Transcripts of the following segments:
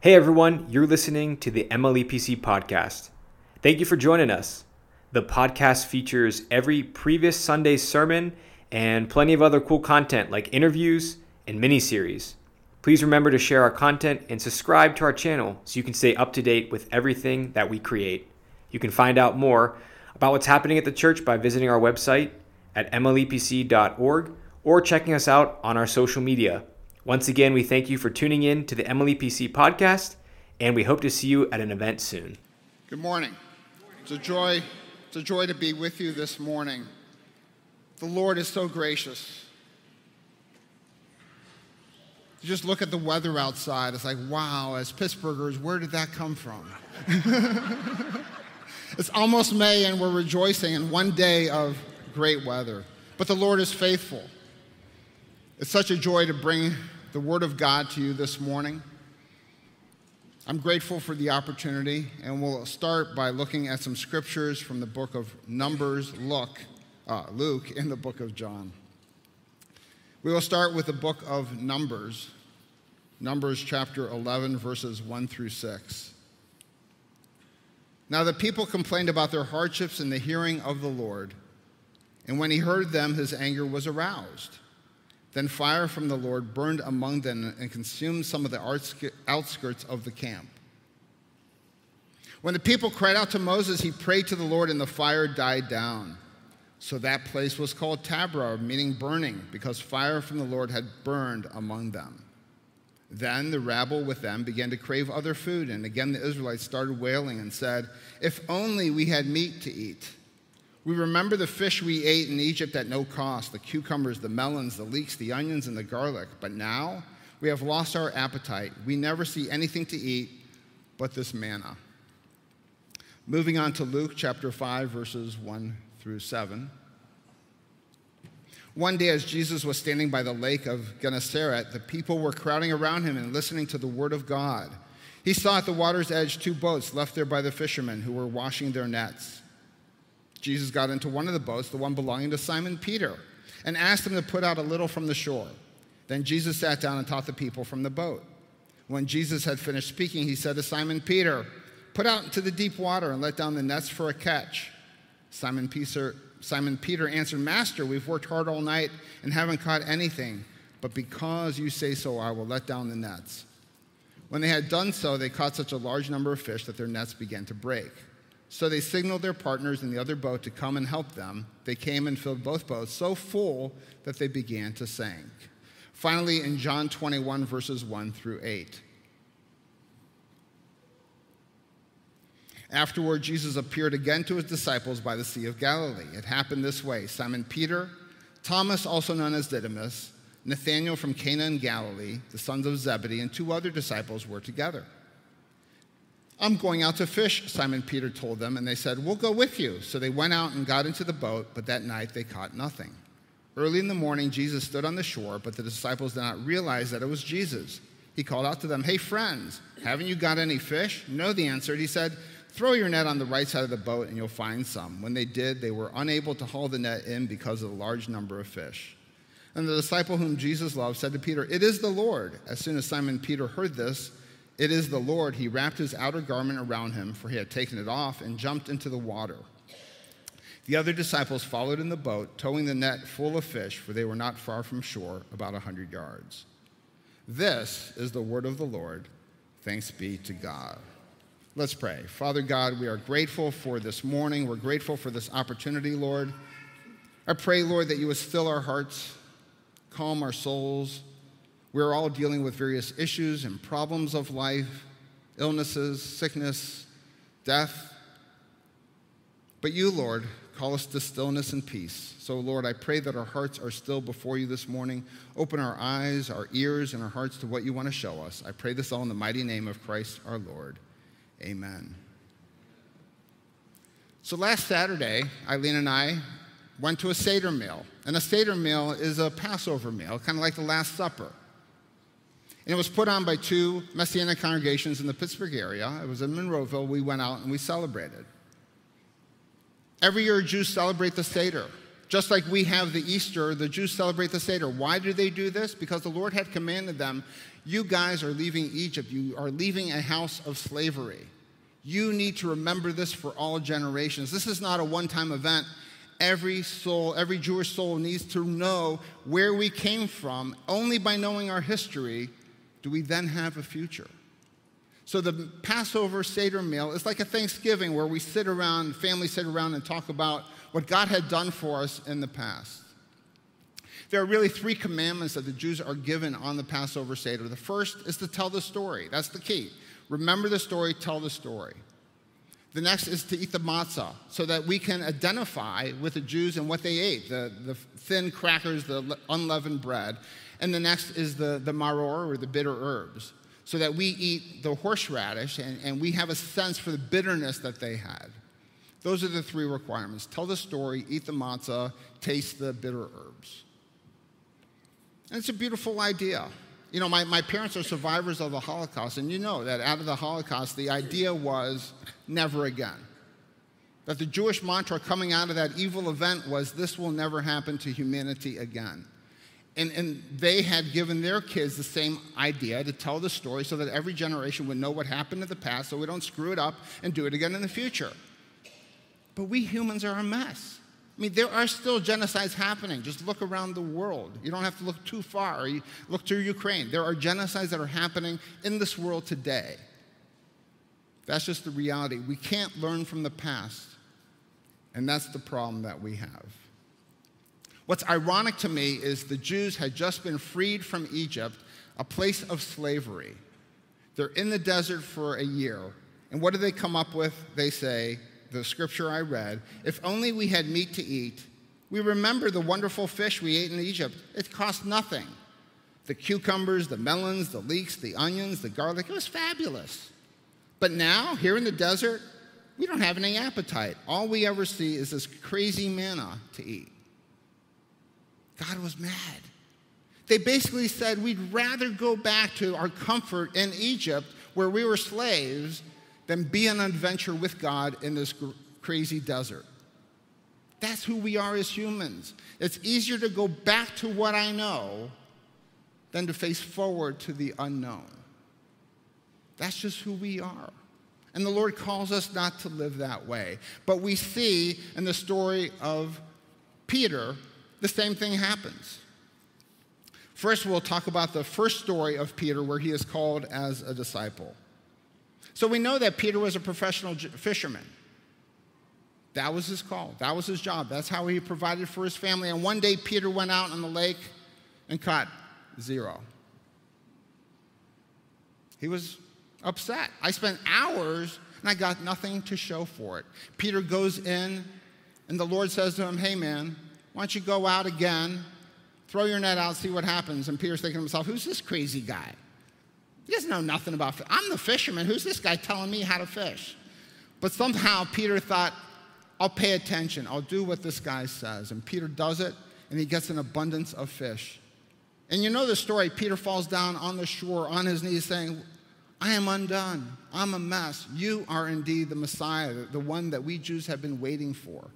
Hey everyone, you're listening to the MLEPC Podcast. Thank you for joining us. The podcast features every previous Sunday's sermon and plenty of other cool content like interviews and mini-series. Please remember to share our content and subscribe to our channel so you can stay up to date with everything that we create. You can find out more about what's happening at the church by visiting our website at mlepc.org or checking us out on our social media. Once again, we thank you for tuning in to the MLEPC Podcast, and we hope to see you at an event soon. Good morning. It's a joy to be with you this morning. The Lord is so gracious. You just look at the weather outside. It's like, wow, as Pittsburghers, where did that come from? It's almost May, and we're rejoicing in one day of great weather. But the Lord is faithful. It's such a joy to bring the Word of God to you this morning. I'm grateful for the opportunity, and we'll start by looking at some scriptures from the book of Numbers, Luke, and the book of John. We will start with the book of Numbers, Numbers chapter 11, verses 1 through 6. Now the people complained about their hardships in the hearing of the Lord, and when he heard them, his anger was aroused. Then fire from the Lord burned among them and consumed some of the outskirts of the camp. When the people cried out to Moses, he prayed to the Lord, and the fire died down. So that place was called Taberah, meaning burning, because fire from the Lord had burned among them. Then the rabble with them began to crave other food, and again the Israelites started wailing and said, "If only we had meat to eat. We remember the fish we ate in Egypt at no cost, the cucumbers, the melons, the leeks, the onions, and the garlic. But now we have lost our appetite. We never see anything to eat but this manna." Moving on to Luke chapter 5, verses 1 through 7. One day as Jesus was standing by the lake of Gennesaret, the people were crowding around him and listening to the word of God. He saw at the water's edge two boats left there by the fishermen who were washing their nets. Jesus got into one of the boats, the one belonging to Simon Peter, and asked him to put out a little from the shore. Then Jesus sat down and taught the people from the boat. When Jesus had finished speaking, he said to Simon Peter, "Put out into the deep water and let down the nets for a catch." Simon Peter answered, "Master, we've worked hard all night and haven't caught anything, but because you say so, I will let down the nets." When they had done so, they caught such a large number of fish that their nets began to break. So they signaled their partners in the other boat to come and help them. They came and filled both boats so full that they began to sink. Finally, in John 21, verses 1 through 8. Afterward, Jesus appeared again to his disciples by the Sea of Galilee. It happened this way. Simon Peter, Thomas, also known as Didymus, Nathanael from Cana in Galilee, the sons of Zebedee, and two other disciples were together. "I'm going out to fish," Simon Peter told them, and they said, "We'll go with you." So they went out and got into the boat, but that night they caught nothing. Early in the morning, Jesus stood on the shore, but the disciples did not realize that it was Jesus. He called out to them, "Hey, friends, haven't you got any fish?" "No," they answered. He said, "Throw your net on the right side of the boat and you'll find some." When they did, they were unable to haul the net in because of the large number of fish. And the disciple whom Jesus loved said to Peter, "It is the Lord." As soon as Simon Peter heard this, "It is the Lord," he wrapped his outer garment around him, for he had taken it off, and jumped into the water. The other disciples followed in the boat, towing the net full of fish, for they were not far from shore, about 100 yards. This is the word of the Lord. Thanks be to God. Let's pray. Father God, we are grateful for this morning. We're grateful for this opportunity, Lord. I pray, Lord, that you would still our hearts, calm our souls. We're all dealing with various issues and problems of life, illnesses, sickness, death. But you, Lord, call us to stillness and peace. So, Lord, I pray that our hearts are still before you this morning. Open our eyes, our ears, and our hearts to what you want to show us. I pray this all in the mighty name of Christ our Lord. Amen. So last Saturday, Eileen and I went to a Seder meal. And a Seder meal is a Passover meal, kind of like the Last Supper. And it was put on by two Messianic congregations in the Pittsburgh area. It was in Monroeville. We went out and we celebrated. Every year, Jews celebrate the Seder. Just like we have the Easter, the Jews celebrate the Seder. Why do they do this? Because the Lord had commanded them, You guys are leaving Egypt. You are leaving a house of slavery. You need to remember this for all generations. This is not a one-time event. Every soul, every Jewish soul needs to know where we came from. Only by knowing our history do we then have a future. So the Passover Seder meal is like a Thanksgiving where we sit around, families sit around and talk about what God had done for us in the past. There are really three commandments that the Jews are given on the Passover Seder. The first is to tell the story. That's the key. Remember the story, tell the story. The next is to eat the matzah so that we can identify with the Jews and what they ate, the thin crackers, the unleavened bread. And the next is the maror, or the bitter herbs, so that we eat the horseradish and we have a sense for the bitterness that they had. Those are the three requirements. Tell the story, eat the matzah, taste the bitter herbs. And it's a beautiful idea. You know, my parents are survivors of the Holocaust, and you know that out of the Holocaust, the idea was never again. That the Jewish mantra coming out of that evil event was, this will never happen to humanity again. And they had given their kids the same idea, to tell the story so that every generation would know what happened in the past so we don't screw it up and do it again in the future. But we humans are a mess. I mean, there are still genocides happening. Just look around the world. You don't have to look too far. You look to Ukraine. There are genocides that are happening in this world today. That's just the reality. We can't learn from the past, and that's the problem that we have. What's ironic to me is the Jews had just been freed from Egypt, a place of slavery. They're in the desert for a year, and what do they come up with? They say, the scripture I read, if only we had meat to eat. We remember the wonderful fish we ate in Egypt. It cost nothing. The cucumbers, the melons, the leeks, the onions, the garlic, it was fabulous. But now, here in the desert, we don't have any appetite. All we ever see is this crazy manna to eat. God was mad. They basically said, we'd rather go back to our comfort in Egypt where we were slaves than be on an adventure with God in this crazy desert. That's who we are as humans. It's easier to go back to what I know than to face forward to the unknown. That's just who we are. And the Lord calls us not to live that way. But we see in the story of Peter, the same thing happens. First, we'll talk about the first story of Peter where he is called as a disciple. So we know that Peter was a professional fisherman. That was his call. That was his job. That's how he provided for his family. And one day, Peter went out on the lake and caught zero. He was upset. I spent hours, and I got nothing to show for it. Peter goes in, and the Lord says to him, hey, man, why don't you go out again, throw your net out, see what happens. And Peter's thinking to himself, who's this crazy guy? He doesn't know nothing about fish. I'm the fisherman. Who's this guy telling me how to fish? But somehow Peter thought, I'll pay attention. I'll do what this guy says. And Peter does it, and he gets an abundance of fish. And you know the story. Peter falls down on the shore on his knees saying, I am undone. I'm a mess. You are indeed the Messiah, the one that we Jews have been waiting for.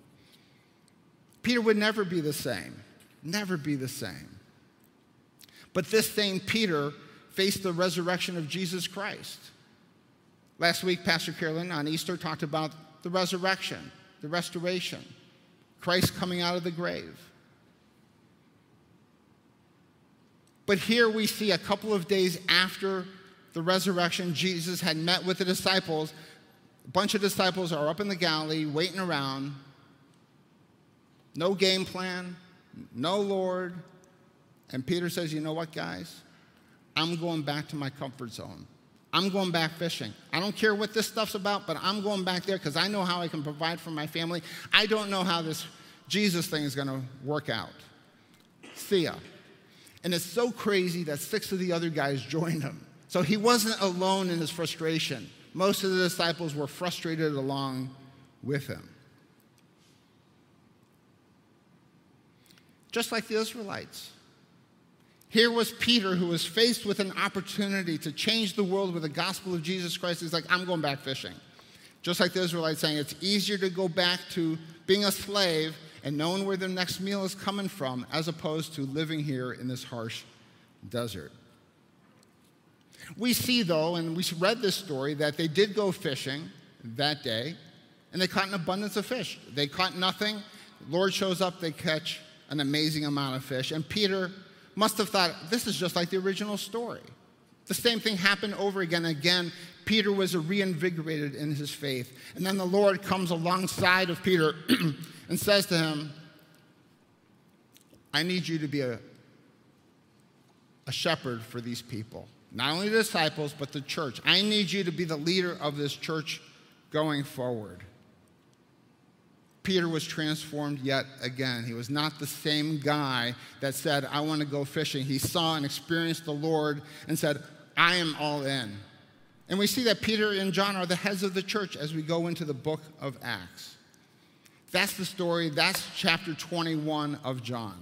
Peter would never be the same. Never be the same. But this same Peter faced the resurrection of Jesus Christ. Last week, Pastor Carolyn on Easter talked about the resurrection, the restoration, Christ coming out of the grave. But here we see a couple of days after the resurrection, Jesus had met with the disciples. A bunch of disciples are up in the Galilee waiting around. No game plan, no Lord. And Peter says, you know what, guys? I'm going back to my comfort zone. I'm going back fishing. I don't care what this stuff's about, but I'm going back there because I know how I can provide for my family. I don't know how this Jesus thing is going to work out. See ya. And it's so crazy that 6 of the other guys joined him. So he wasn't alone in his frustration. Most of the disciples were frustrated along with him. Just like the Israelites. Here was Peter, who was faced with an opportunity to change the world with the gospel of Jesus Christ. He's like, I'm going back fishing. Just like the Israelites saying, it's easier to go back to being a slave and knowing where their next meal is coming from as opposed to living here in this harsh desert. We see, though, and we read this story, that they did go fishing that day, and they caught an abundance of fish. They caught nothing. The Lord shows up, they catch an amazing amount of fish. And Peter must have thought, this is just like the original story. The same thing happened over again and again. Peter was reinvigorated in his faith. And then the Lord comes alongside of Peter and says to him, I need you to be a shepherd for these people. Not only the disciples, but the church. I need you to be the leader of this church going forward. Peter was transformed yet again. He was not the same guy that said, I want to go fishing. He saw and experienced the Lord and said, I am all in. And we see that Peter and John are the heads of the church as we go into the book of Acts. That's the story. That's chapter 21 of John.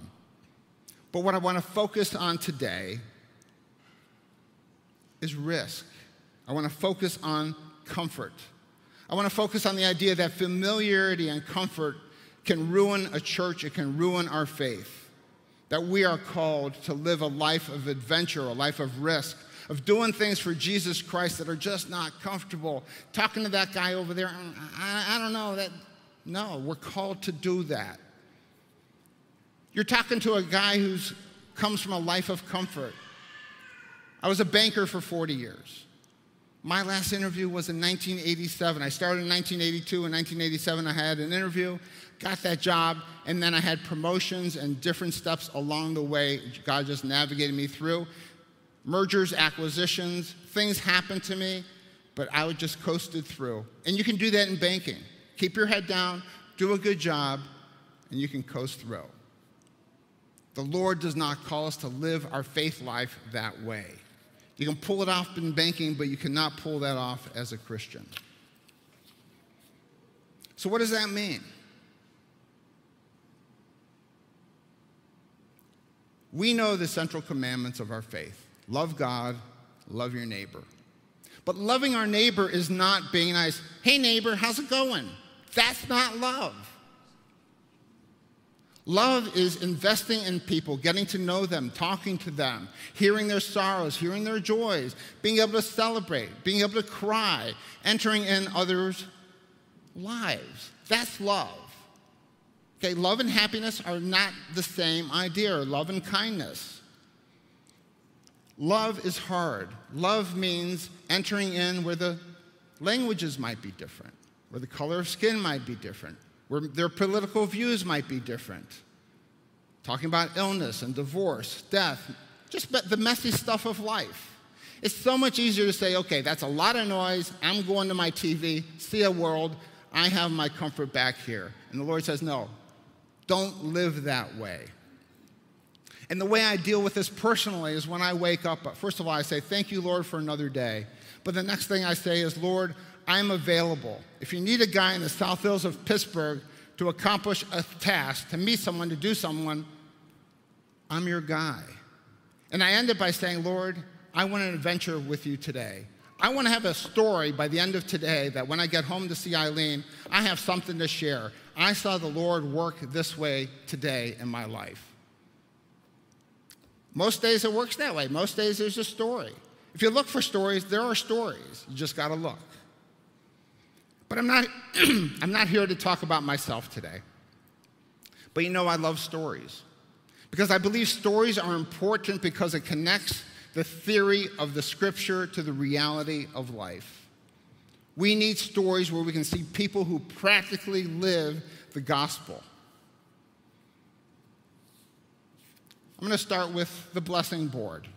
But what I want to focus on today is risk. I want to focus on comfort. I want to focus on the idea that familiarity and comfort can ruin a church, it can ruin our faith, that we are called to live a life of adventure, a life of risk, of doing things for Jesus Christ that are just not comfortable. Talking to that guy over there, I don't know. No, we're called to do that. You're talking to a guy who comes from a life of comfort. I was a banker for 40 years. My last interview was in 1987. I started in 1982. In 1987, I had an interview, got that job, and then I had promotions and different steps along the way. God just navigated me through. Mergers, acquisitions, things happened to me, but I would just coasted through. And you can do that in banking. Keep your head down, do a good job, and you can coast through. The Lord does not call us to live our faith life that way. You can pull it off in banking, but you cannot pull that off as a Christian. So what does that mean? We know the central commandments of our faith. Love God, love your neighbor. But loving our neighbor is not being nice. Hey, neighbor, how's it going? That's not love. Love is investing in people, getting to know them, talking to them, hearing their sorrows, hearing their joys, being able to celebrate, being able to cry, entering in others' lives. That's love. Okay, love and happiness are not the same idea, or love and kindness. Love is hard. Love means entering in where the languages might be different, where the color of skin might be different, where their political views might be different. Talking about illness and divorce, death, just the messy stuff of life. It's so much easier to say, okay, that's a lot of noise. I'm going to my TV, see a world. I have my comfort back here. And the Lord says, no, don't live that way. And the way I deal with this personally is when I wake up, first of all, I say, thank you, Lord, for another day. But the next thing I say is, Lord, I'm available. If you need a guy in the South Hills of Pittsburgh to accomplish a task, to meet someone, to do someone, I'm your guy. And I ended by saying, Lord, I want an adventure with you today. I want to have a story by the end of today that when I get home to see Eileen, I have something to share. I saw the Lord work this way today in my life. Most days it works that way. Most days there's a story. If you look for stories, there are stories. You just got to look. But I'm not here to talk about myself today. But you know I love stories. Because I believe stories are important because it connects the theory of the scripture to the reality of life. We need stories where we can see people who practically live the gospel. I'm going to start with the blessing board.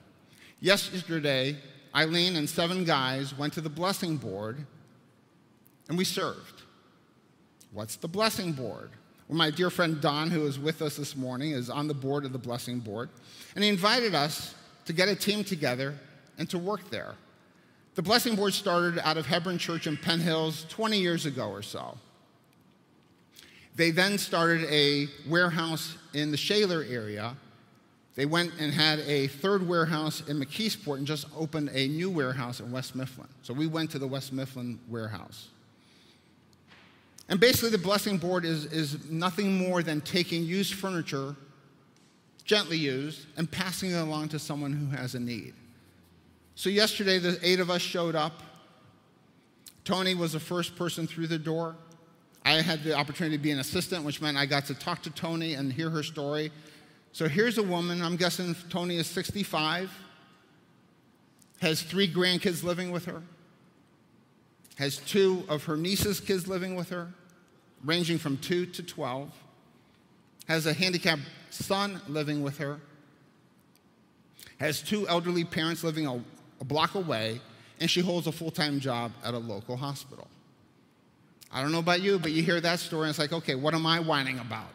Yesterday, Eileen and 7 guys went to the blessing board and we served. What's the blessing board? Well, my dear friend Don, who is with us this morning, is on the board of the blessing board. And he invited us to get a team together and to work there. The blessing board started out of Hebron Church in Penn Hills 20 years ago or so. They then started a warehouse in the Shaler area. They went and had a third warehouse in McKeesport and just opened a new warehouse in West Mifflin. So we went to the West Mifflin warehouse. And basically the blessing board is nothing more than taking used furniture, gently used, and passing it along to someone who has a need. So yesterday, the 8 of us showed up. Tony was the first person through the door. I had the opportunity to be an assistant, which meant I got to talk to Tony and hear her story. So here's a woman, I'm guessing Tony is 65, has 3 grandkids living with her, has 2 of her niece's kids living with her, ranging from 2 to 12, has a handicapped son living with her, has 2 elderly parents living a block away, and she holds a full-time job at a local hospital. I don't know about you, but you hear that story, and it's like, okay, what am I whining about?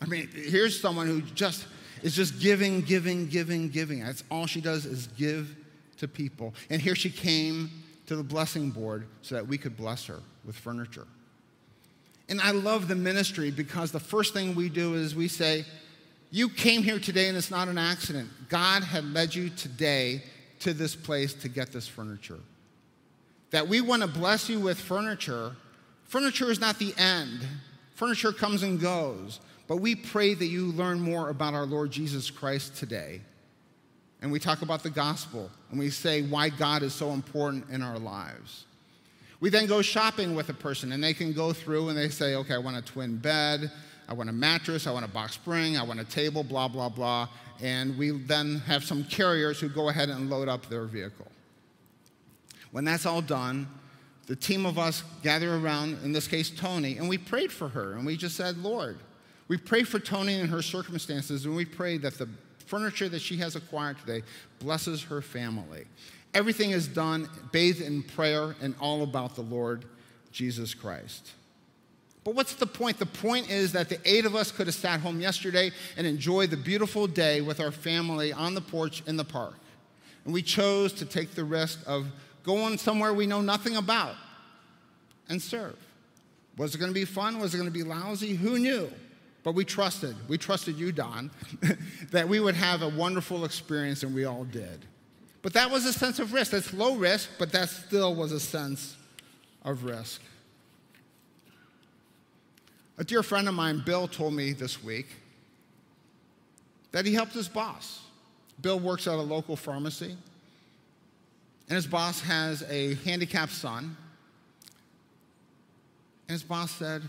I mean, here's someone who just is just giving, giving, giving, giving. That's all she does is give to people. And here she came to the blessing board so that we could bless her with furniture. And I love the ministry because the first thing we do is we say, you came here today and it's not an accident. God had led you today to this place to get this furniture. That we want to bless you with furniture. Furniture is not the end. Furniture comes and goes. But we pray that you learn more about our Lord Jesus Christ today. And we talk about the gospel. And we say why God is so important in our lives. We then go shopping with a person. And they can go through and they say, okay, I want a twin bed. I want a mattress, I want a box spring, I want a table, blah, blah, blah. And we then have some carriers who go ahead and load up their vehicle. When that's all done, the team of us gather around, in this case, Tony, and we prayed for her. And we just said, Lord, we pray for Tony and her circumstances, and we pray that the furniture that she has acquired today blesses her family. Everything is done bathed in prayer and all about the Lord Jesus Christ. But what's the point? The point is that the 8 of us could have sat home yesterday and enjoyed the beautiful day with our family on the porch in the park. And we chose to take the risk of going somewhere we know nothing about and serve. Was it going to be fun? Was it going to be lousy? Who knew? But we trusted. We trusted you, Don, that we would have a wonderful experience, and we all did. But that was a sense of risk. That's low risk, but that still was a sense of risk. A dear friend of mine, Bill, told me this week that he helped his boss. Bill works at a local pharmacy, and his boss has a handicapped son. And his boss said,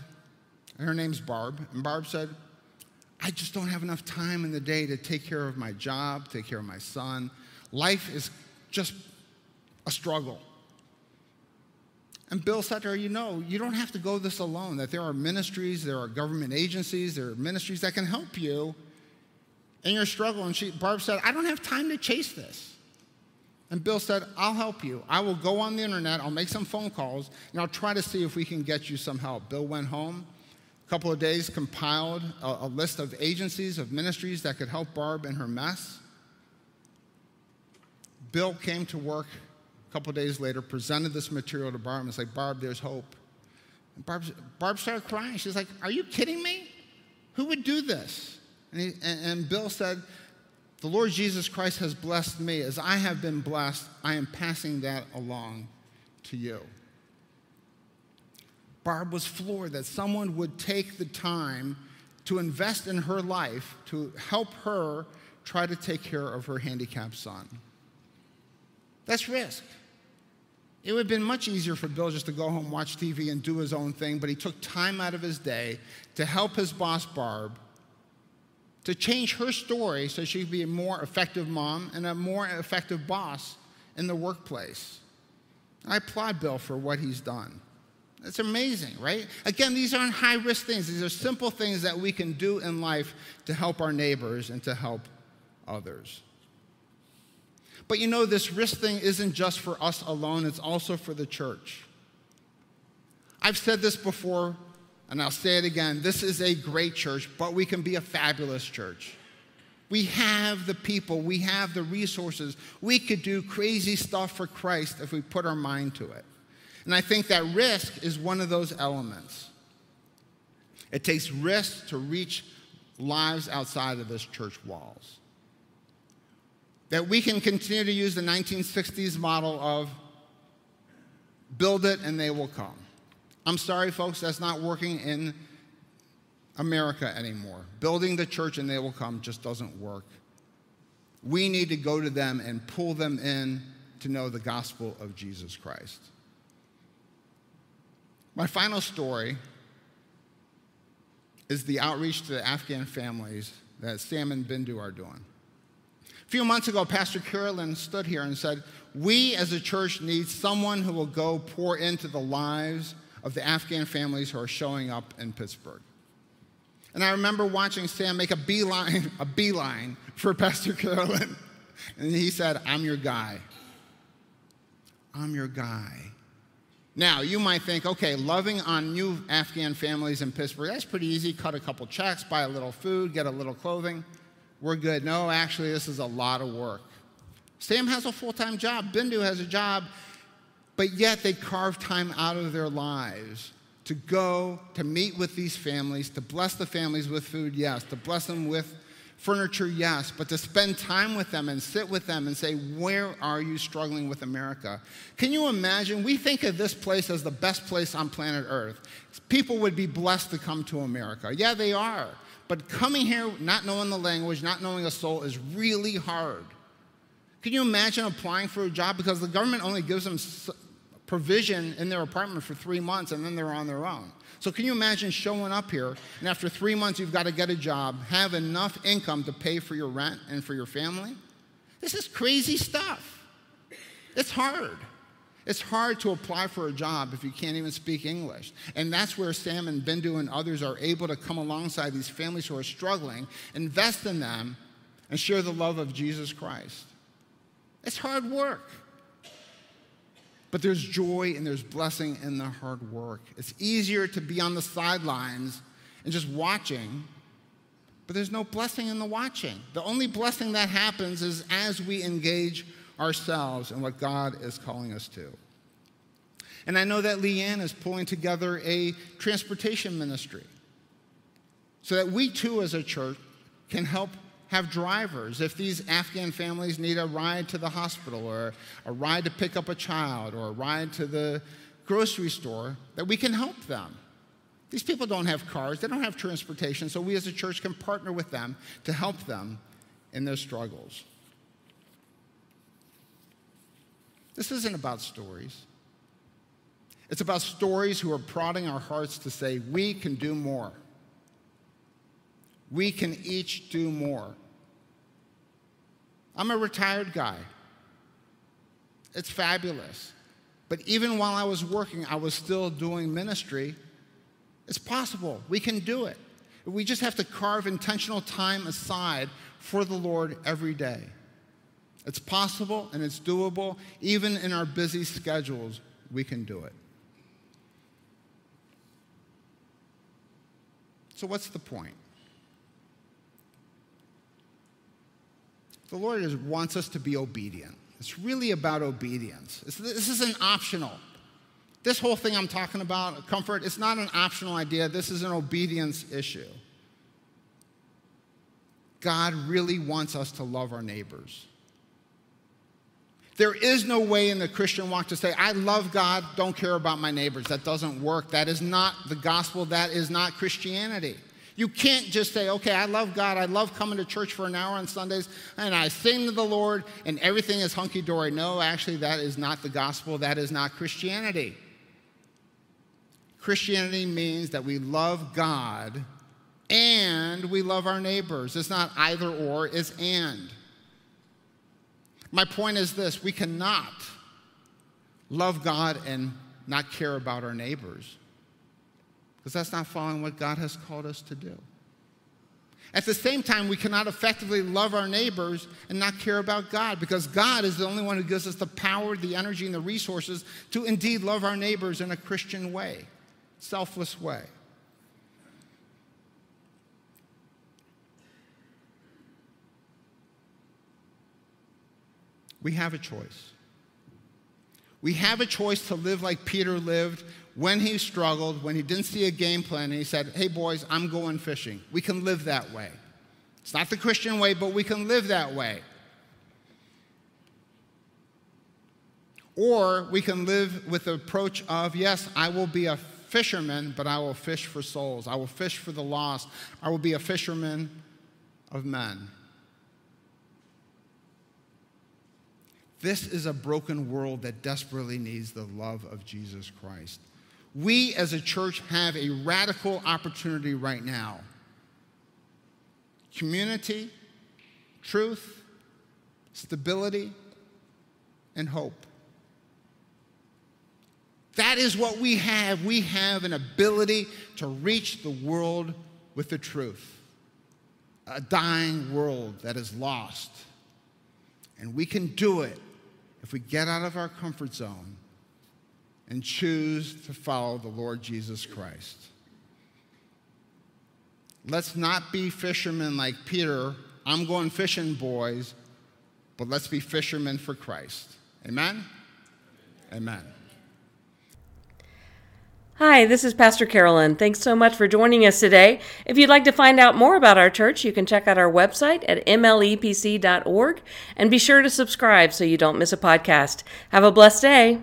and her name's Barb, and Barb said, I just don't have enough time in the day to take care of my job, take care of my son. Life is just a struggle. And Bill said to her, you know, you don't have to go this alone, that there are ministries, there are government agencies, there are ministries that can help you in your struggle. And Barb said, I don't have time to chase this. And Bill said, I'll help you. I will go on the internet, I'll make some phone calls, and I'll try to see if we can get you some help. Bill went home, a couple of days, compiled a list of agencies, of ministries that could help Barb in her mess. Bill came to work a couple days later, presented this material to Barb, and it's like, Barb, there's hope. And Barb started crying. She's like, are you kidding me? Who would do this? And Bill said, the Lord Jesus Christ has blessed me. As I have been blessed, I am passing that along to you. Barb was floored that someone would take the time to invest in her life to help her try to take care of her handicapped son. That's risk. It would have been much easier for Bill just to go home, watch TV, and do his own thing, but he took time out of his day to help his boss, Barb, to change her story so she could be a more effective mom and a more effective boss in the workplace. I applaud Bill for what he's done. It's amazing, right? Again, these aren't high-risk things. These are simple things that we can do in life to help our neighbors and to help others. But you know, this risk thing isn't just for us alone, it's also for the church. I've said this before, and I'll say it again. This is a great church, but we can be a fabulous church. We have the people, we have the resources. We could do crazy stuff for Christ if we put our mind to it. And I think that risk is one of those elements. It takes risk to reach lives outside of this church walls. That we can continue to use the 1960s model of build it and they will come. I'm sorry, folks, that's not working in America anymore. Building the church and they will come just doesn't work. We need to go to them and pull them in to know the gospel of Jesus Christ. My final story is the outreach to the Afghan families that Sam and Bindu are doing. A few months ago, Pastor Carolyn stood here and said, we as a church need someone who will go pour into the lives of the Afghan families who are showing up in Pittsburgh. And I remember watching Sam make a beeline for Pastor Carolyn. And he said, I'm your guy. I'm your guy. Now, you might think, okay, loving on new Afghan families in Pittsburgh, that's pretty easy. Cut a couple checks, buy a little food, get a little clothing. We're good. No, actually, this is a lot of work. Sam has a full-time job. Bindu has a job. But yet they carve time out of their lives to go, to meet with these families, to bless the families with food, yes. To bless them with furniture, yes. But to spend time with them and sit with them and say, where are you struggling with America? Can you imagine? We think of this place as the best place on planet Earth. People would be blessed to come to America. Yeah, they are. But coming here, not knowing the language, not knowing a soul is really hard. Can you imagine applying for a job? Because the government only gives them provision in their apartment for 3 months, and then they're on their own. So can you imagine showing up here, and after 3 months, you've got to get a job, have enough income to pay for your rent and for your family? This is crazy stuff. It's hard. It's hard to apply for a job if you can't even speak English. And that's where Sam and Bindu and others are able to come alongside these families who are struggling, invest in them, and share the love of Jesus Christ. It's hard work. But there's joy and there's blessing in the hard work. It's easier to be on the sidelines and just watching, but there's no blessing in the watching. The only blessing that happens is as we engage ourselves and what God is calling us to. And I know that Leanne is pulling together a transportation ministry so that we too as a church can help have drivers. If these Afghan families need a ride to the hospital or a ride to pick up a child or a ride to the grocery store, that we can help them. These people don't have cars, they don't have transportation, so we as a church can partner with them to help them in their struggles. This isn't about stories. It's about stories who are prodding our hearts to say, we can do more. We can each do more. I'm a retired guy. It's fabulous. But even while I was working, I was still doing ministry. It's possible. We can do it. We just have to carve intentional time aside for the Lord every day. It's possible and it's doable. Even in our busy schedules, we can do it. So what's the point? The Lord wants us to be obedient. It's really about obedience. This isn't optional. This whole thing I'm talking about, comfort, it's not an optional idea. This is an obedience issue. God really wants us to love our neighbors. There is no way in the Christian walk to say, I love God, don't care about my neighbors. That doesn't work. That is not the gospel. That is not Christianity. You can't just say, okay, I love God. I love coming to church for an hour on Sundays, and I sing to the Lord, and everything is hunky-dory. No, actually, that is not the gospel. That is not Christianity. Christianity means that we love God and we love our neighbors. It's not either or, it's and. My point is this: we cannot love God and not care about our neighbors, because that's not following what God has called us to do. At the same time, we cannot effectively love our neighbors and not care about God, because God is the only one who gives us the power, the energy, and the resources to indeed love our neighbors in a Christian way, selfless way. We have a choice. We have a choice to live like Peter lived when he struggled, when he didn't see a game plan, and he said, hey, boys, I'm going fishing. We can live that way. It's not the Christian way, but we can live that way. Or we can live with the approach of, yes, I will be a fisherman, but I will fish for souls. I will fish for the lost. I will be a fisherman of men. This is a broken world that desperately needs the love of Jesus Christ. We as a church have a radical opportunity right now. Community, truth, stability, and hope. That is what we have. We have an ability to reach the world with the truth. A dying world that is lost. And we can do it if we get out of our comfort zone and choose to follow the Lord Jesus Christ. Let's not be fishermen like Peter. I'm going fishing, boys, but let's be fishermen for Christ. Amen? Amen. Hi, this is Pastor Carolyn. Thanks so much for joining us today. If you'd like to find out more about our church, you can check out our website at mlepc.org and be sure to subscribe so you don't miss a podcast. Have a blessed day.